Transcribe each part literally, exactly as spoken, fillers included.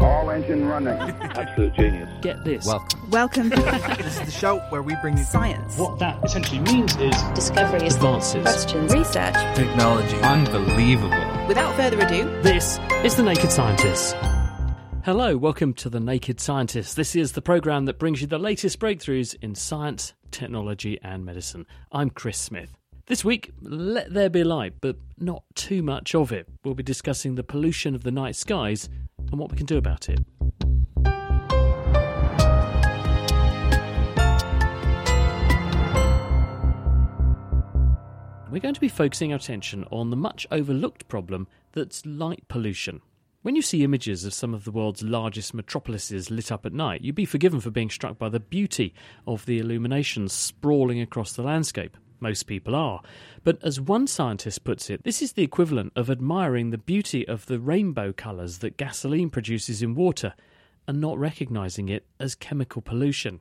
All engine running. Absolute genius. Get this. Welcome. Welcome. This is the show where we bring you science. What that essentially means is discovery, advances, questions, research, technology. Unbelievable. Without further ado, this is The Naked Scientists. Hello, welcome to The Naked Scientists. This is the programme that brings you the latest breakthroughs in science, technology and medicine. I'm Chris Smith. This week, let there be light, but not too much of it. We'll be discussing the pollution of the night skies and what we can do about it. We're going to be focusing our attention on the much overlooked problem that's light pollution. When you see images of some of the world's largest metropolises lit up at night, you'd be forgiven for being struck by the beauty of the illuminations sprawling across the landscape. Most people are. But as one scientist puts it, this is the equivalent of admiring the beauty of the rainbow colours that gasoline produces in water and not recognising it as chemical pollution.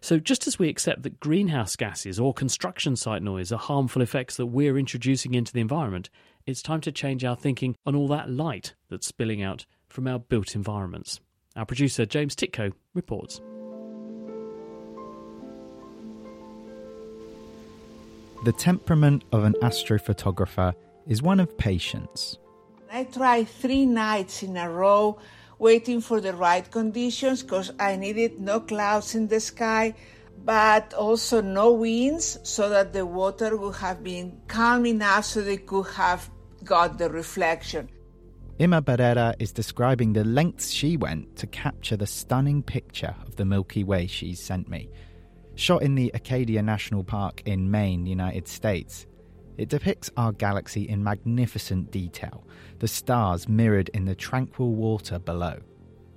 So just as we accept that greenhouse gases or construction site noise are harmful effects that we're introducing into the environment, it's time to change our thinking on all that light that's spilling out from our built environments. Our producer James Titko reports. The temperament of an astrophotographer is one of patience. I tried three nights in a row waiting for the right conditions because I needed no clouds in the sky, but also no winds so that the water would have been calm enough so they could have got the reflection. Ima Barrera is describing the lengths she went to capture the stunning picture of the Milky Way she's sent me. Shot in the Acadia National Park in Maine, United States, it depicts our galaxy in magnificent detail, the stars mirrored in the tranquil water below.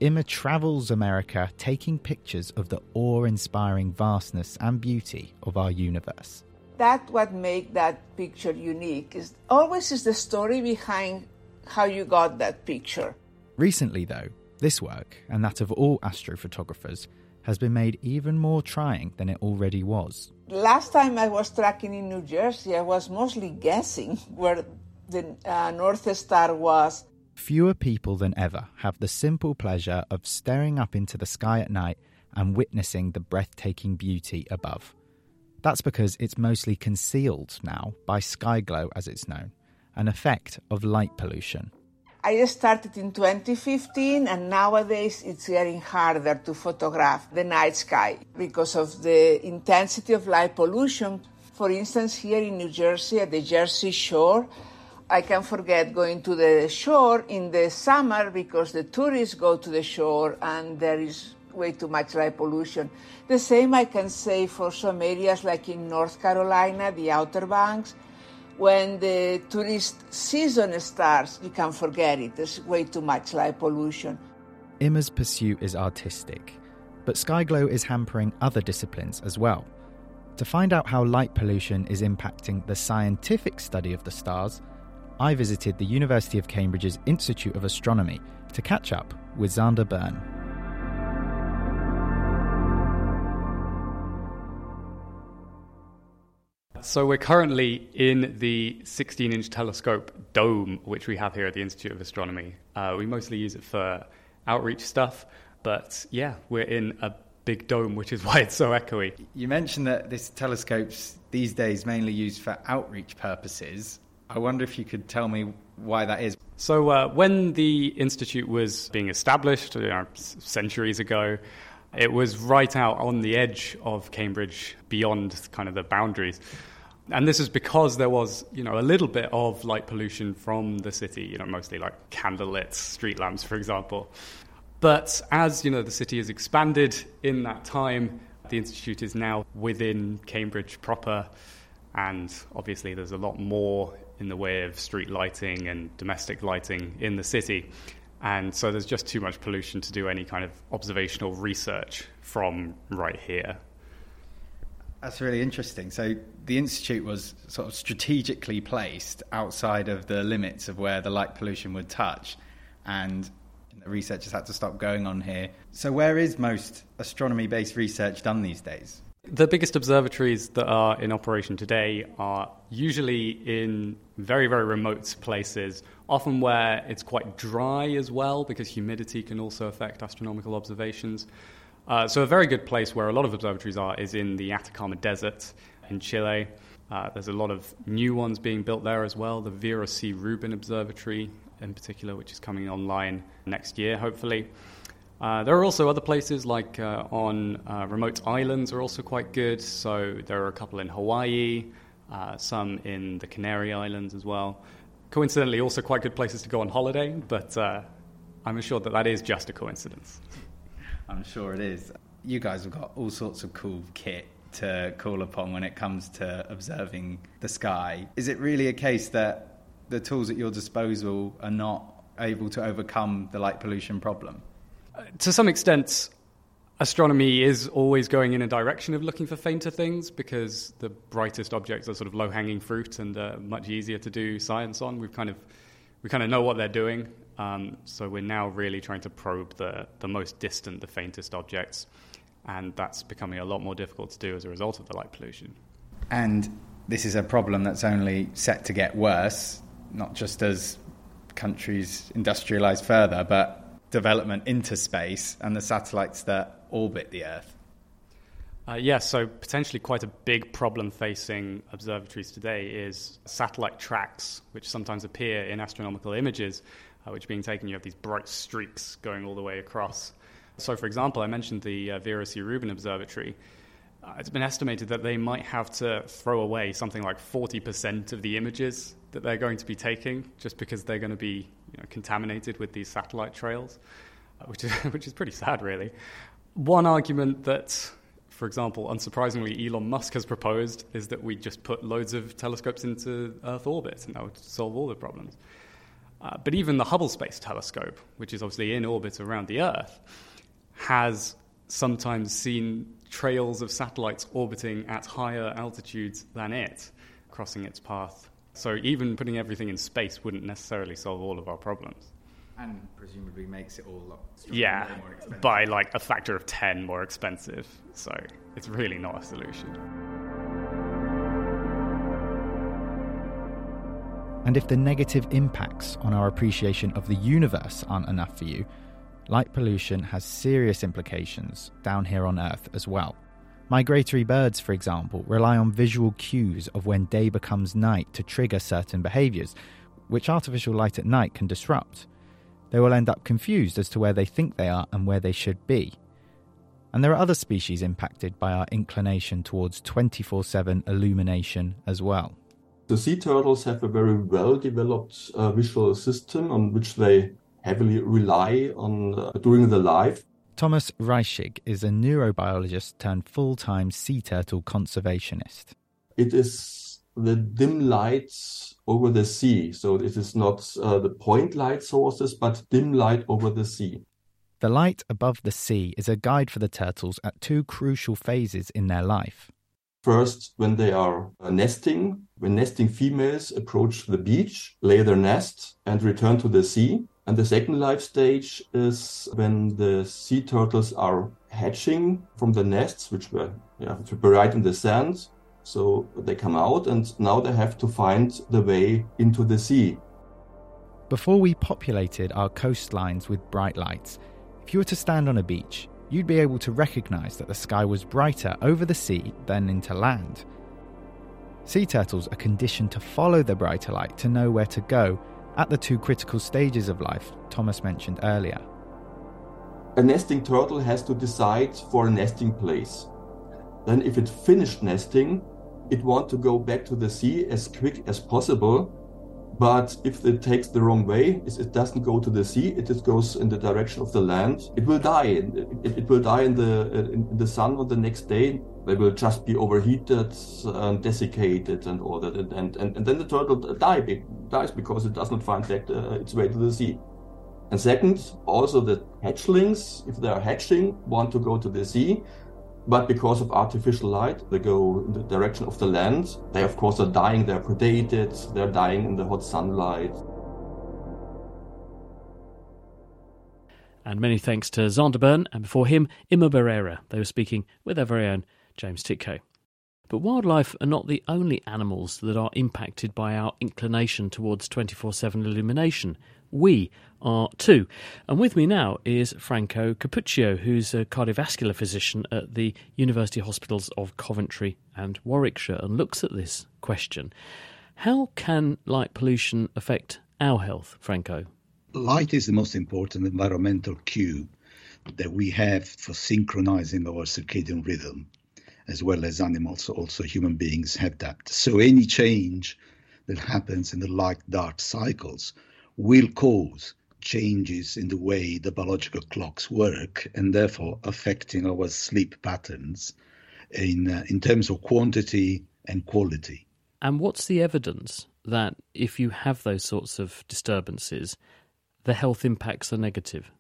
Ima travels America taking pictures of the awe-inspiring vastness and beauty of our universe. That's what makes that picture unique. It's always is the story behind how you got that picture. Recently, though, this work, and that of all astrophotographers, has been made even more trying than it already was. Last time I was tracking in New Jersey, I was mostly guessing where the uh, North Star was. Fewer people than ever have the simple pleasure of staring up into the sky at night and witnessing the breathtaking beauty above. That's because it's mostly concealed now by sky glow, as it's known, an effect of light pollution. I started in twenty fifteen, and nowadays it's getting harder to photograph the night sky because of the intensity of light pollution. For instance, here in New Jersey, at the Jersey Shore, I can forget going to the shore in the summer because the tourists go to the shore and there is way too much light pollution. The same I can say for some areas like in North Carolina, the Outer Banks. When the tourist season starts, you can't forget it. There's way too much light pollution. Ima's pursuit is artistic, but sky glow is hampering other disciplines as well. To find out how light pollution is impacting the scientific study of the stars, I visited the University of Cambridge's Institute of Astronomy to catch up with Zander Byrne. So we're currently in the sixteen-inch telescope dome, which we have here at the Institute of Astronomy. Uh, we mostly use it for outreach stuff, but yeah, we're in a big dome, which is why it's so echoey. You mentioned that this telescope's these days mainly used for outreach purposes. I wonder if you could tell me why that is. So uh, when the Institute was being established, you know, centuries ago, it was right out on the edge of Cambridge, beyond kind of the boundaries. And this is because there was, you know, a little bit of light pollution from the city, you know, mostly like candlelit street lamps, for example. But as, you know, the city has expanded in that time, the Institute is now within Cambridge proper. And obviously there's a lot more in the way of street lighting and domestic lighting in the city. And so there's just too much pollution to do any kind of observational research from right here. That's really interesting. So the Institute was sort of strategically placed outside of the limits of where the light pollution would touch, and the researchers had to stop going on here. So where is most astronomy-based research done these days? The biggest observatories that are in operation today are usually in very, very remote places, often where it's quite dry as well, because humidity can also affect astronomical observations. Uh, so a very good place where a lot of observatories are is in the Atacama Desert in Chile. Uh, there's a lot of new ones being built there as well, the Vera C. Rubin Observatory in particular, which is coming online next year, hopefully. Uh, there are also other places, like uh, on uh, remote islands are also quite good. So there are a couple in Hawaii, uh, some in the Canary Islands as well. Coincidentally, also quite good places to go on holiday, but uh, I'm assured that that is just a coincidence. I'm sure it is. You guys have got all sorts of cool kit to call upon when it comes to observing the sky. Is it really a case that the tools at your disposal are not able to overcome the light pollution problem? Uh, to some extent, astronomy is always going in a direction of looking for fainter things, because the brightest objects are sort of low-hanging fruit and uh, much easier to do science on. We've kind of we kind of know what they're doing. Um, so we're now really trying to probe the, the most distant, the faintest objects, and that's becoming a lot more difficult to do as a result of the light pollution. And this is a problem that's only set to get worse, not just as countries industrialise further, but development into space and the satellites that orbit the Earth. Uh, yes, yeah, so potentially quite a big problem facing observatories today is satellite tracks, which sometimes appear in astronomical images, Uh, which being taken, you have these bright streaks going all the way across. So, for example, I mentioned the uh, Vera C. Rubin Observatory. Uh, it's been estimated that they might have to throw away something like forty percent of the images that they're going to be taking, just because they're going to be you know, contaminated with these satellite trails, uh, which is which is pretty sad, really. One argument that, for example, unsurprisingly, Elon Musk has proposed is that we just put loads of telescopes into Earth orbit, and that would solve all the problems. Uh, but even the Hubble Space Telescope, which is obviously in orbit around the Earth, has sometimes seen trails of satellites orbiting at higher altitudes than it, crossing its path. So even putting everything in space wouldn't necessarily solve all of our problems. And presumably makes it all a lot stronger, yeah, more expensive. By like a factor of ten more expensive. So it's really not a solution. And if the negative impacts on our appreciation of the universe aren't enough for you, light pollution has serious implications down here on Earth as well. Migratory birds, for example, rely on visual cues of when day becomes night to trigger certain behaviours, which artificial light at night can disrupt. They will end up confused as to where they think they are and where they should be. And there are other species impacted by our inclination towards twenty-four seven illumination as well. The sea turtles have a very well-developed uh, visual system on which they heavily rely on uh, during their life. Thomas Reichig is a neurobiologist turned full-time sea turtle conservationist. It is the dim lights over the sea, so it is not uh, the point light sources, but dim light over the sea. The light above the sea is a guide for the turtles at two crucial phases in their life. First, when they are nesting, when nesting females approach the beach, lay their nest and return to the sea. And the second life stage is when the sea turtles are hatching from the nests, which were yeah, to be right in the sand. So they come out and now they have to find the way into the sea. Before we populated our coastlines with bright lights, if you were to stand on a beach, you'd be able to recognise that the sky was brighter over the sea than into land. Sea turtles are conditioned to follow the brighter light to know where to go at the two critical stages of life Thomas mentioned earlier. A nesting turtle has to decide for a nesting place. Then if it finished nesting, it wants to go back to the sea as quick as possible. But if it takes the wrong way, it doesn't go to the sea, it just goes in the direction of the land. It will die. It, it will die in the in the sun on the next day They will just be overheated and desiccated and all that. And, and, and then the turtle die, it dies because it does not find that, uh, its way to the sea. And second, also the hatchlings, if they are hatching, want to go to the sea. But because of artificial light, they go in the direction of the land. They, of course, are dying. They're predated. They're dying in the hot sunlight. And many thanks to Zonderburn, and before him, Imma Barrera. They were speaking with our very own James Titko. But wildlife are not the only animals that are impacted by our inclination towards twenty-four seven illumination. We are too. And with me now is Franco Capuccio, who's a cardiovascular physician at the University Hospitals of Coventry and Warwickshire, and looks at this question. How can light pollution affect our health, Franco? Light is the most important environmental cue that we have for synchronizing our circadian rhythm, as well as animals, also human beings have that. So any change that happens in the light-dark cycles will cause changes in the way the biological clocks work, and therefore affecting our sleep patterns in uh, in terms of quantity and quality. And what's the evidence that if you have those sorts of disturbances, the health impacts are negative?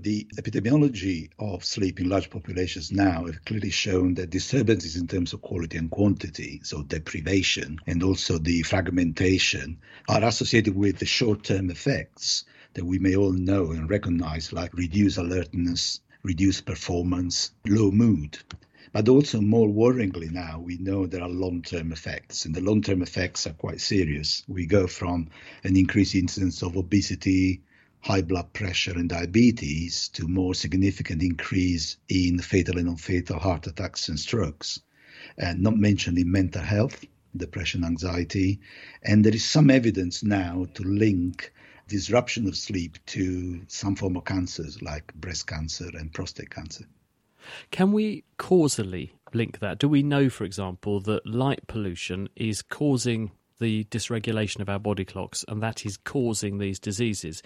The epidemiology of sleep in large populations now have clearly shown that disturbances in terms of quality and quantity, so deprivation and also the fragmentation, are associated with the short-term effects that we may all know and recognize, like reduced alertness, reduced performance, low mood. But also, more worryingly now, we know there are long-term effects, and the long-term effects are quite serious. We go from an increased incidence of obesity, high blood pressure and diabetes, to more significant increase in fatal and non-fatal heart attacks and strokes, and not mentioning mental health, depression, anxiety. And there is some evidence now to link disruption of sleep to some form of cancers like breast cancer and prostate cancer. Can we causally link that? Do we know, for example, that light pollution is causing the dysregulation of our body clocks, and that is causing these diseases?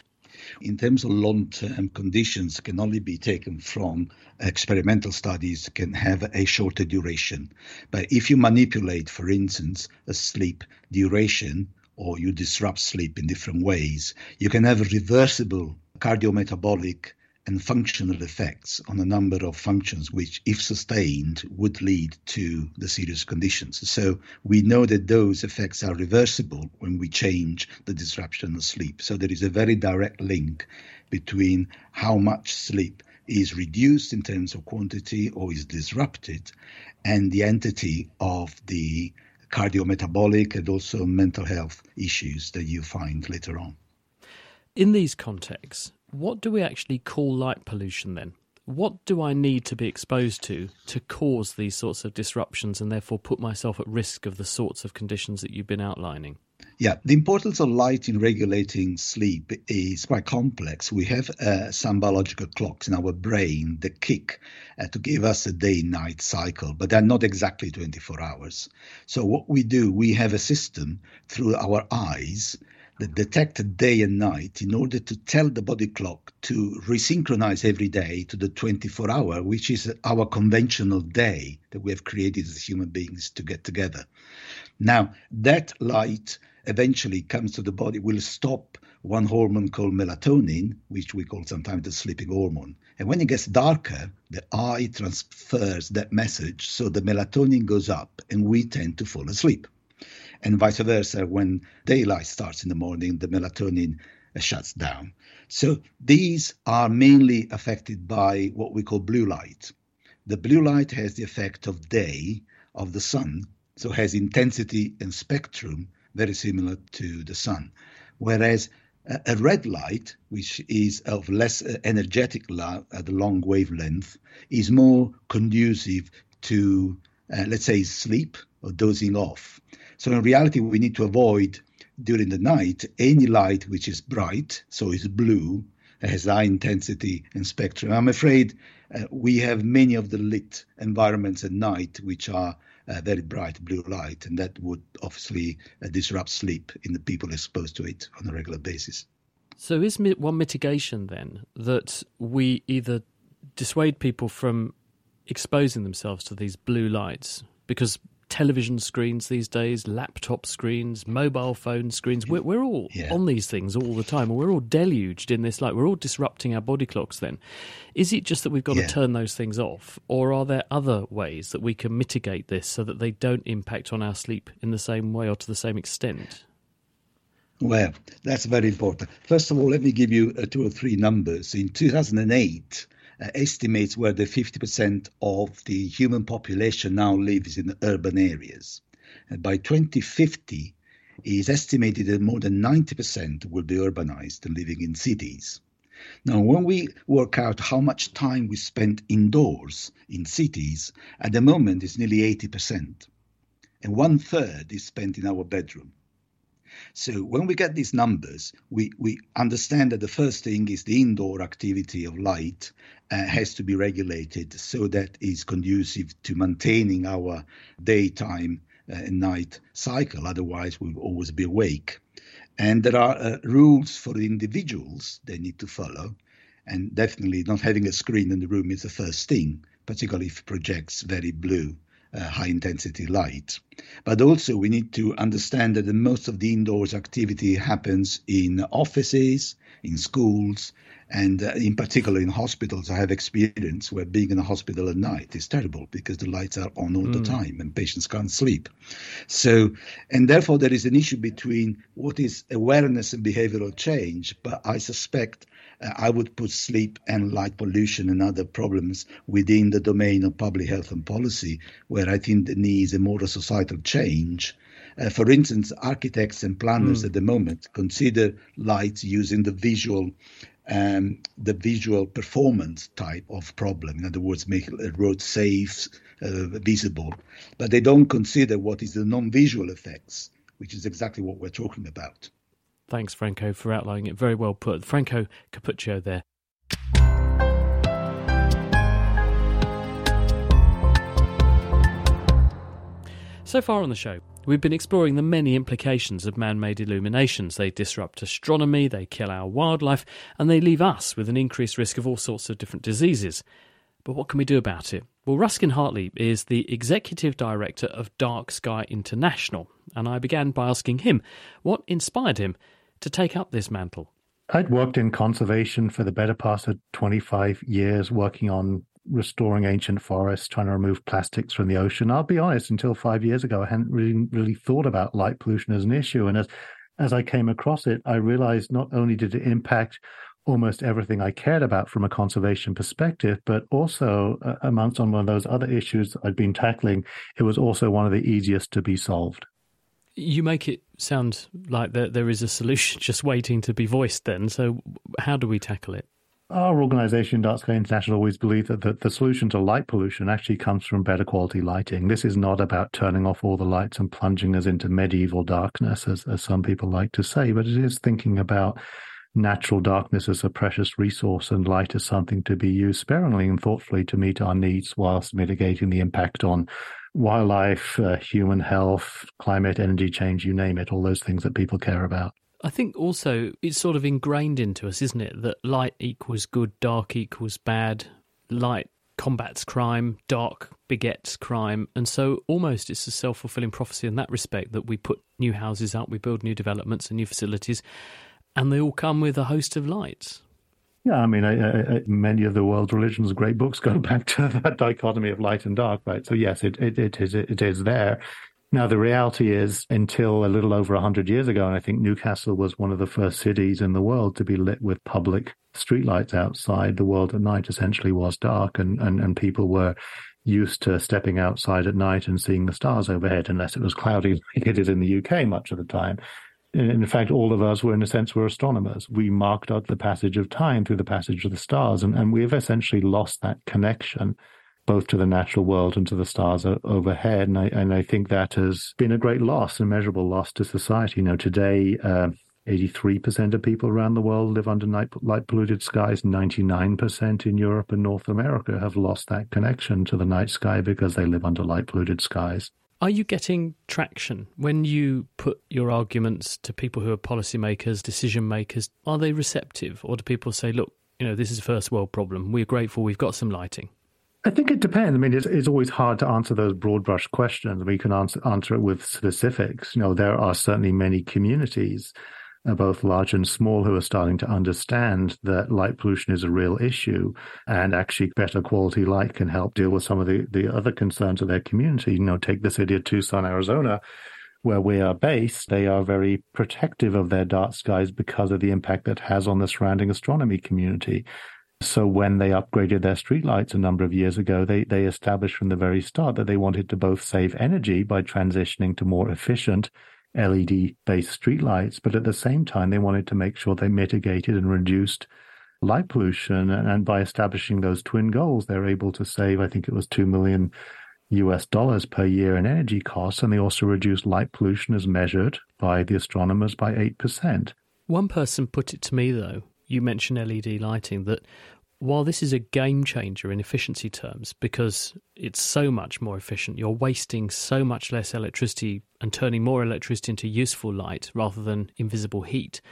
In terms of long-term conditions, can only be taken from experimental studies, can have a shorter duration. But if you manipulate, for instance, a sleep duration, or you disrupt sleep in different ways, you can have reversible cardiometabolic and functional effects on a number of functions which, if sustained, would lead to the serious conditions. So we know that those effects are reversible when we change the disruption of sleep. So there is a very direct link between how much sleep is reduced in terms of quantity or is disrupted and the entity of the cardiometabolic and also mental health issues that you find later on. In these contexts, what do we actually call light pollution then? What do I need to be exposed to to cause these sorts of disruptions and therefore put myself at risk of the sorts of conditions that you've been outlining? Yeah, the importance of light in regulating sleep is quite complex. We have uh, some biological clocks in our brain that kick uh, to give us a day-night cycle, but they're not exactly twenty-four hours. So what we do, we have a system through our eyes that detect day and night in order to tell the body clock to resynchronize every day to the twenty-four hour, which is our conventional day that we have created as human beings to get together. Now, that light eventually comes to the body, will stop one hormone called melatonin, which we call sometimes the sleeping hormone. And when it gets darker, the eye transfers that message, so the melatonin goes up and we tend to fall asleep. And vice versa, when daylight starts in the morning, the melatonin shuts down. So these are mainly affected by what we call blue light. The blue light has the effect of day, of the sun, so has intensity and spectrum very similar to the sun. Whereas a red light, which is of less energetic light at a long wavelength, is more conducive to, uh, let's say, sleep or dozing off. So in reality, we need to avoid during the night any light which is bright, so it's blue, has high intensity and spectrum. I'm afraid uh, we have many of the lit environments at night which are uh, very bright blue light, and that would obviously uh, disrupt sleep in the people exposed to it on a regular basis. So is one mitigation then that we either dissuade people from exposing themselves to these blue lights, because television screens these days, laptop screens, mobile phone screens, we're, we're all yeah. on these things all the time, and we're all deluged in this light. We're all disrupting our body clocks then. Is it just that we've got yeah. to turn those things off, or are there other ways that we can mitigate this so that they don't impact on our sleep in the same way or to the same extent? Well, that's very important. First of all, let me give you uh, two or three numbers. In two thousand eight, uh, estimates were that fifty percent of the human population now lives in urban areas. And by twenty fifty, it is estimated that more than ninety percent will be urbanized and living in cities. Now, when we work out how much time we spend indoors in cities, at the moment it's nearly eighty percent. And one third is spent in our bedroom. So when we get these numbers, we, we understand that the first thing is the indoor activity of light uh, has to be regulated so that is conducive to maintaining our daytime and night cycle. Otherwise, we'll always be awake. And there are uh, rules for individuals they need to follow. And definitely not having a screen in the room is the first thing, particularly if it projects very blue. Uh, high-intensity light. But also we need to understand that the most of the indoors activity happens in offices, in schools, and uh, in particular in hospitals. I have experience where being in a hospital at night is terrible because the lights are on all mm. the time and patients can't sleep. So, and therefore there is an issue between what is awareness and behavioral change, but I suspect uh, I would put sleep and light pollution and other problems within the domain of public health and policy, where I think there needs a more societal change. Uh, for instance, architects and planners mm. at the moment consider lights using the visual um, the visual performance type of problem. In other words, make roads safe, uh, visible. But they don't consider what is the non-visual effects, which is exactly what we're talking about. Thanks, Franco, for outlining it. Very well put. Franco Capuccio there. So far on the show, we've been exploring the many implications of man-made illuminations. They disrupt astronomy, they kill our wildlife, and they leave us with an increased risk of all sorts of different diseases. But what can we do about it? Well, Ruskin Hartley is the Executive Director of Dark Sky International, and I began by asking him what inspired him to take up this mantle. I'd worked in conservation for the better part of twenty-five years, working on restoring ancient forests, trying to remove plastics from the ocean. I'll be honest, until five years ago, I hadn't really, really thought about light pollution as an issue. And as, as I came across it, I realized not only did it impact almost everything I cared about from a conservation perspective, but also uh, amongst on one of those other issues I'd been tackling, it was also one of the easiest to be solved. You make it sound like there, there is a solution just waiting to be voiced then. So how do we tackle it? Our organization, Dark Sky International, always believed that the, the solution to light pollution actually comes from better quality lighting. This is not about turning off all the lights and plunging us into medieval darkness, as, as some people like to say, but it is thinking about natural darkness as a precious resource and light as something to be used sparingly and thoughtfully to meet our needs whilst mitigating the impact on wildlife, uh, human health, climate, energy change, you name it, all those things that people care about. I think also it's sort of ingrained into us, isn't it, that light equals good, dark equals bad, light combats crime, dark begets crime. And so almost it's a self-fulfilling prophecy in that respect, that we put new houses up, we build new developments and new facilities, and they all come with a host of lights. Yeah, I mean, I, I, many of the world's religions' great books go back to that dichotomy of light and dark, right? So yes, it it, it is it is there. Now, the reality is, until a little over one hundred years ago, and I think Newcastle was one of the first cities in the world to be lit with public streetlights outside, the world at night essentially was dark, and, and, and people were used to stepping outside at night and seeing the stars overhead, unless it was cloudy like it is in the U K much of the time. And in fact, all of us were, in a sense, were astronomers. We marked out the passage of time through the passage of the stars, and, and we've essentially lost that connection both to the natural world and to the stars overhead. And I, and I think that has been a great loss, a measurable loss to society. You know, today, uh, eighty-three percent of people around the world live under night, light-polluted skies. ninety-nine percent in Europe and North America have lost that connection to the night sky because they live under light-polluted skies. Are you getting traction when you put your arguments to people who are policymakers, decision-makers? Are they receptive? Or do people say, look, you know, this is a first-world problem. We're grateful we've got some lighting. I think it depends. I mean, it's, it's always hard to answer those broad brush questions. We can answer, answer it with specifics. You know, there are certainly many communities, uh, both large and small, who are starting to understand that light pollution is a real issue, and actually better quality light can help deal with some of the, the other concerns of their community. You know, take the city of Tucson, Arizona, where we are based. They are very protective of their dark skies because of the impact that has on the surrounding astronomy community. So when they upgraded their streetlights a number of years ago, they, they established from the very start that they wanted to both save energy by transitioning to more efficient L E D-based streetlights, but at the same time, they wanted to make sure they mitigated and reduced light pollution. And, and by establishing those twin goals, they're able to save, I think it was two million U S dollars per year in energy costs, and they also reduced light pollution as measured by the astronomers by eight percent. One person put it to me, though, you mentioned L E D lighting, that while this is a game changer in efficiency terms because it's so much more efficient, you're wasting so much less electricity and turning more electricity into useful light rather than invisible heat,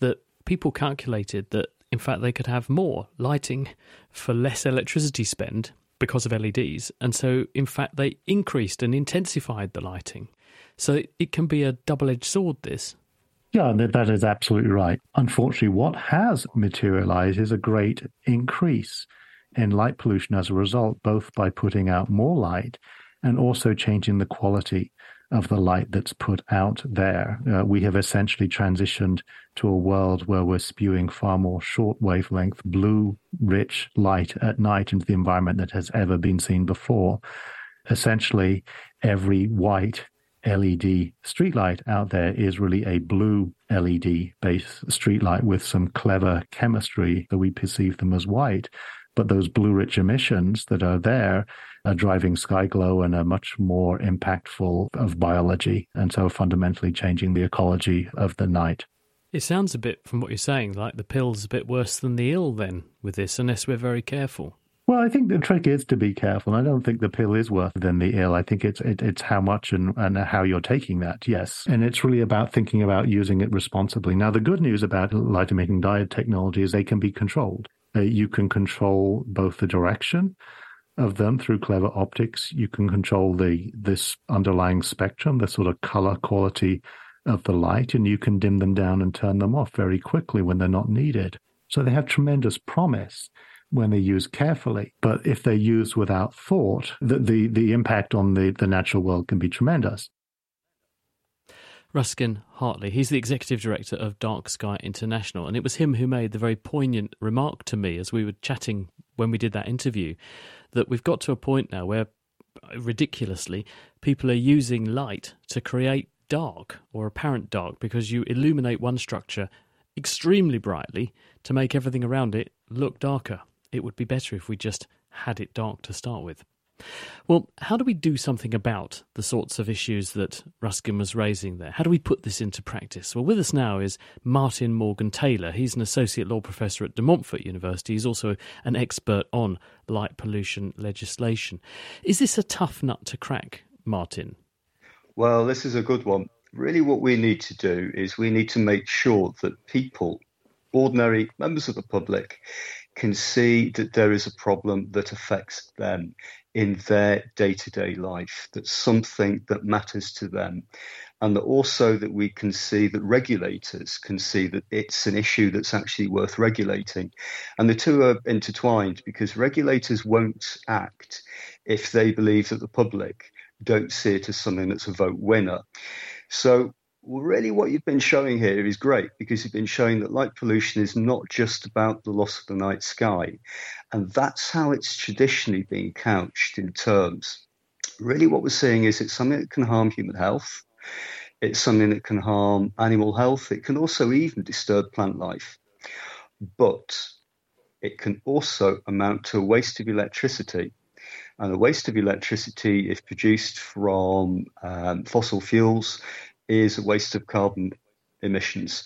that people calculated that, in fact, they could have more lighting for less electricity spend because of L E Ds. And so, in fact, they increased and intensified the lighting. So it can be a double-edged sword, this. Yeah, that is absolutely right. Unfortunately, what has materialized is a great increase in light pollution as a result, both by putting out more light and also changing the quality of the light that's put out there. Uh, we have essentially transitioned to a world where we're spewing far more short wavelength, blue, rich light at night into the environment that has ever been seen before. Essentially, every white L E D streetlight out there is really a blue L E D-based streetlight with some clever chemistry that we perceive them as white. But those blue-rich emissions that are there are driving sky glow and are much more impactful of biology, and so fundamentally changing the ecology of the night. It sounds a bit, from what you're saying, like the pill's a bit worse than the ill then with this, unless we're very careful. Well, I think the trick is to be careful. I don't think the pill is worse than the ill. I think it's it, it's how much and, and how you're taking that, yes. And it's really about thinking about using it responsibly. Now, the good news about light-emitting diode technology is they can be controlled. Uh, you can control both the direction of them through clever optics. You can control the this underlying spectrum, the sort of color quality of the light, and you can dim them down and turn them off very quickly when they're not needed. So they have tremendous promise when they're used carefully. But if they're used without thought, the, the, the impact on the, the natural world can be tremendous. Ruskin Hartley, he's the Executive Director of Dark Sky International, and it was him who made the very poignant remark to me as we were chatting when we did that interview, that we've got to a point now where, ridiculously, people are using light to create dark or apparent dark, because you illuminate one structure extremely brightly to make everything around it look darker. It would be better if we just had it dark to start with. Well, how do we do something about the sorts of issues that Ruskin was raising there? How do we put this into practice? Well, with us now is Martin Morgan-Taylor. He's an associate law professor at De Montfort University. He's also an expert on light pollution legislation. Is this a tough nut to crack, Martin? Well, this is a good one. Really what we need to do is we need to make sure that people, ordinary members of the public, can see that there is a problem that affects them in their day-to-day life, that's something that matters to them, and that also that we can see that regulators can see that it's an issue that's actually worth regulating. And the two are intertwined, because regulators won't act if they believe that the public don't see it as something that's a vote winner. So well, really what you've been showing here is great, because you've been showing that light pollution is not just about the loss of the night sky. And that's how it's traditionally been couched in terms. Really what we're seeing is it's something that can harm human health. It's something that can harm animal health. It can also even disturb plant life. But it can also amount to a waste of electricity. And the waste of electricity, if produced from um, fossil fuels, is a waste of carbon emissions.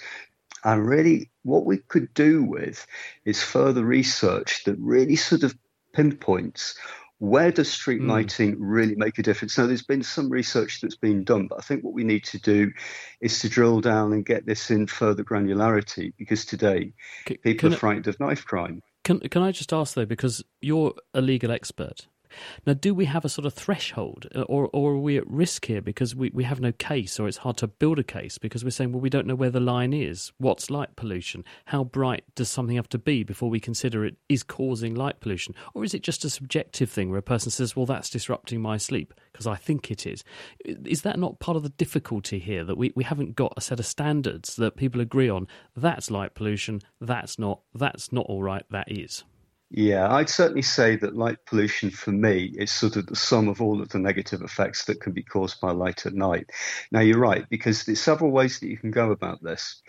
And really what we could do with is further research that really sort of pinpoints where does street mm. lighting really make a difference. Now, there's been some research that's been done, but I think what we need to do is to drill down and get this in further granularity, because today can, people can are I, frightened of knife crime. Can, can I just ask, though, because you're a legal expert Now, do we have a sort of threshold, or, or are we at risk here because we, we have no case, or it's hard to build a case because we're saying, well, we don't know where the line is. What's light pollution? How bright does something have to be before we consider it is causing light pollution? Or is it just a subjective thing where a person says, well, that's disrupting my sleep because I think it is? Is that not part of the difficulty here, that we, we haven't got a set of standards that people agree on? That's light pollution, that's not, that's not all right, that is. Yeah, I'd certainly say that light pollution for me is sort of the sum of all of the negative effects that can be caused by light at night. Now, you're right, because there's several ways that you can go about this.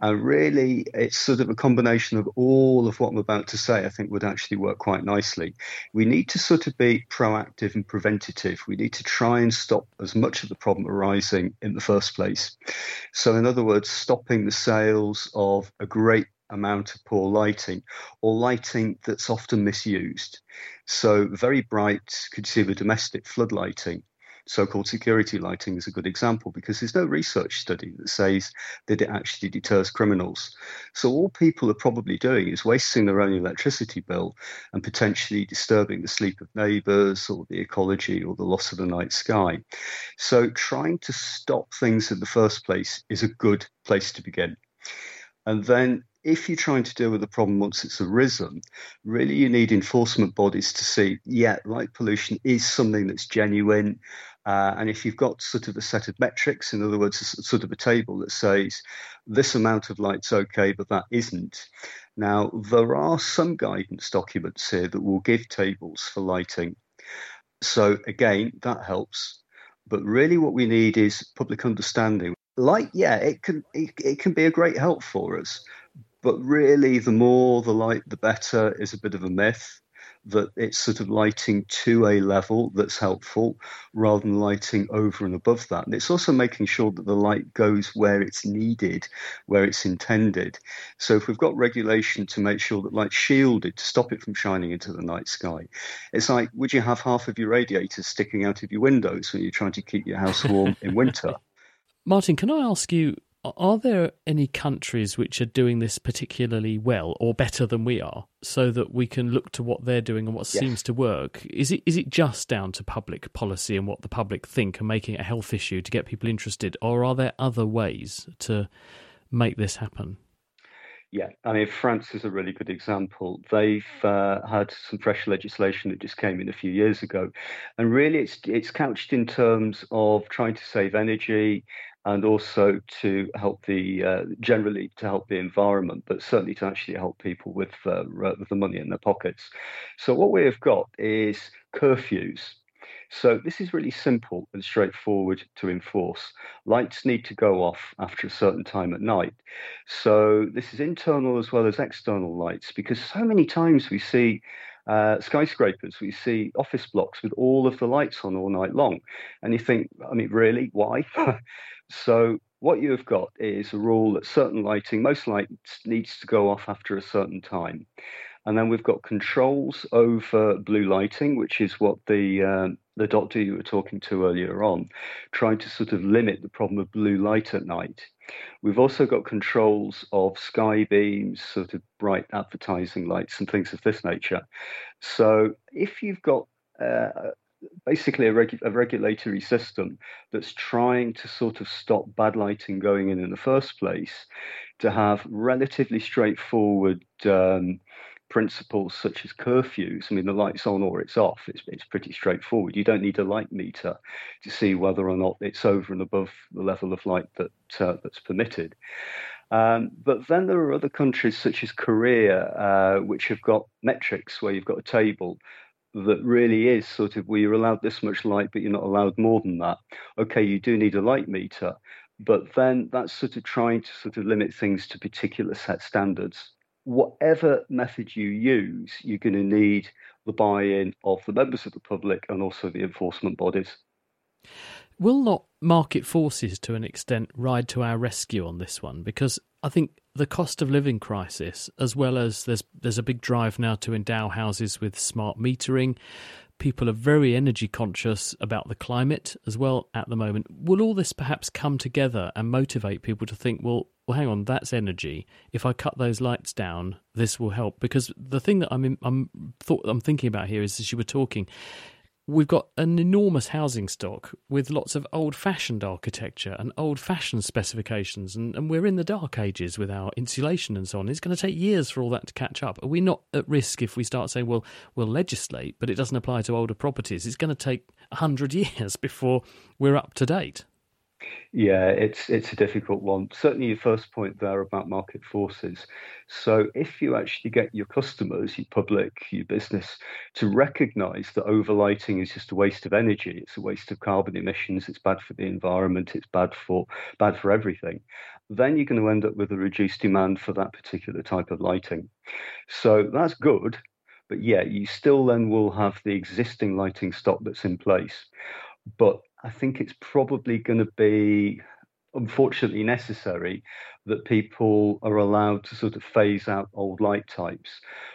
And uh, really, it's sort of a combination of all of what I'm about to say, I think, would actually work quite nicely. We need to sort of be proactive and preventative. We need to try and stop as much of the problem arising in the first place. So in other words, stopping the sales of a great amount of poor lighting, or lighting that's often misused. So very bright consumer domestic flood lighting, so-called security lighting, is a good example, because there's no research study that says that it actually deters criminals. So all people are probably doing is wasting their own electricity bill and potentially disturbing the sleep of neighbours or the ecology or the loss of the night sky. So trying to stop things in the first place is a good place to begin. And then if you're trying to deal with the problem once it's arisen, really you need enforcement bodies to see, yeah, light pollution is something that's genuine. Uh, and if you've got sort of a set of metrics, in other words, a, sort of a table that says this amount of light's okay, but that isn't. Now, there are some guidance documents here that will give tables for lighting. So again, that helps. But really what we need is public understanding. Light, yeah, it can it, it can be a great help for us. But really, the more the light, the better is a bit of a myth, that it's sort of lighting to a level that's helpful rather than lighting over and above that. And it's also making sure that the light goes where it's needed, where it's intended. So if we've got regulation to make sure that light's shielded to stop it from shining into the night sky, it's like, would you have half of your radiators sticking out of your windows when you're trying to keep your house warm in winter? Martin, can I ask you, are there any countries which are doing this particularly well or better than we are, so that we can look to what they're doing and what yes. seems to work? Is it is it just down to public policy and what the public think and making it a health issue to get people interested, or are there other ways to make this happen? Yeah, I mean, France is a really good example. They've uh, had some fresh legislation that just came in a few years ago. And really, it's it's couched in terms of trying to save energy, and also to help the, uh, generally to help the environment, but certainly to actually help people with, uh, with the money in their pockets. So what we have got is curfews. So this is really simple and straightforward to enforce. Lights need to go off after a certain time at night. So this is internal as well as external lights, because so many times we see Uh, skyscrapers, we see office blocks with all of the lights on all night long. And you think, I mean, really, why? So what you've got is a rule that certain lighting, most lights needs to go off after a certain time. And then we've got controls over blue lighting, which is what the uh, the doctor you were talking to earlier on, trying to sort of limit the problem of blue light at night. We've also got controls of sky beams, sort of bright advertising lights and things of this nature. So if you've got uh, basically a, regu- a regulatory system that's trying to sort of stop bad lighting going in in the first place, to have relatively straightforward um principles such as curfews. I mean, the light's on or it's off. It's, it's pretty straightforward. You don't need a light meter to see whether or not it's over and above the level of light that uh, that's permitted. Um, but then there are other countries such as Korea, uh, which have got metrics where you've got a table that really is sort of, well, you're allowed this much light, but you're not allowed more than that. Okay, you do need a light meter, but then that's sort of trying to sort of limit things to particular set standards. Whatever method you use, you're going to need the buy-in of the members of the public and also the enforcement bodies. Will not market forces, to an extent, ride to our rescue on this one? Because I think the cost of living crisis, as well as there's there's a big drive now to endow houses with smart metering, People are very energy conscious about the climate as well at the moment. Will all this perhaps come together and motivate people to think, well, well hang on, that's energy. If I cut those lights down, this will help. Because the thing that I'm in, I'm thought I'm thinking about here is, as you were talking, we've got an enormous housing stock with lots of old-fashioned architecture and old-fashioned specifications, and, and we're in the dark ages with our insulation and so on. It's going to take years for all that to catch up. Are we not at risk if we start saying, well, we'll legislate, but it doesn't apply to older properties? It's going to take one hundred years before we're up to date. Yeah, it's it's a difficult one. Certainly your first point there about market forces. So if you actually get your customers, your public, your business, to recognise that overlighting is just a waste of energy, it's a waste of carbon emissions, it's bad for the environment, it's bad for bad for everything, then you're going to end up with a reduced demand for that particular type of lighting. So that's good, but yeah, you still then will have the existing lighting stock that's in place. But I think it's probably going to be, unfortunately, necessary that people are allowed to sort of phase out old light types.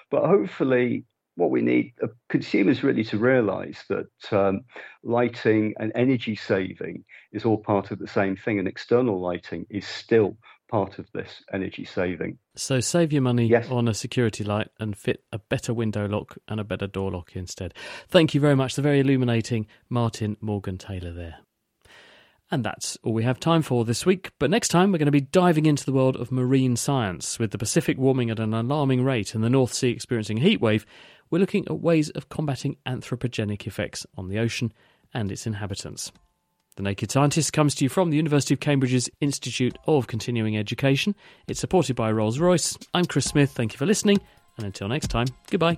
But hopefully what we need are consumers really to realise that um, lighting and energy saving is all part of the same thing, and external lighting is still part of this energy saving. So save your money yes. on a security light and fit a better window lock and a better door lock instead. Thank you very much. The very illuminating Martin Morgan-Taylor there. And that's all we have time for this week. But next time we're going to be diving into the world of marine science. With the Pacific warming at an alarming rate and the North Sea experiencing a heatwave, we're looking at ways of combating anthropogenic effects on the ocean and its inhabitants. The Naked Scientist comes to you from the University of Cambridge's Institute of Continuing Education. It's supported by Rolls-Royce. I'm Chris Smith. Thank you for listening. And until next time, goodbye.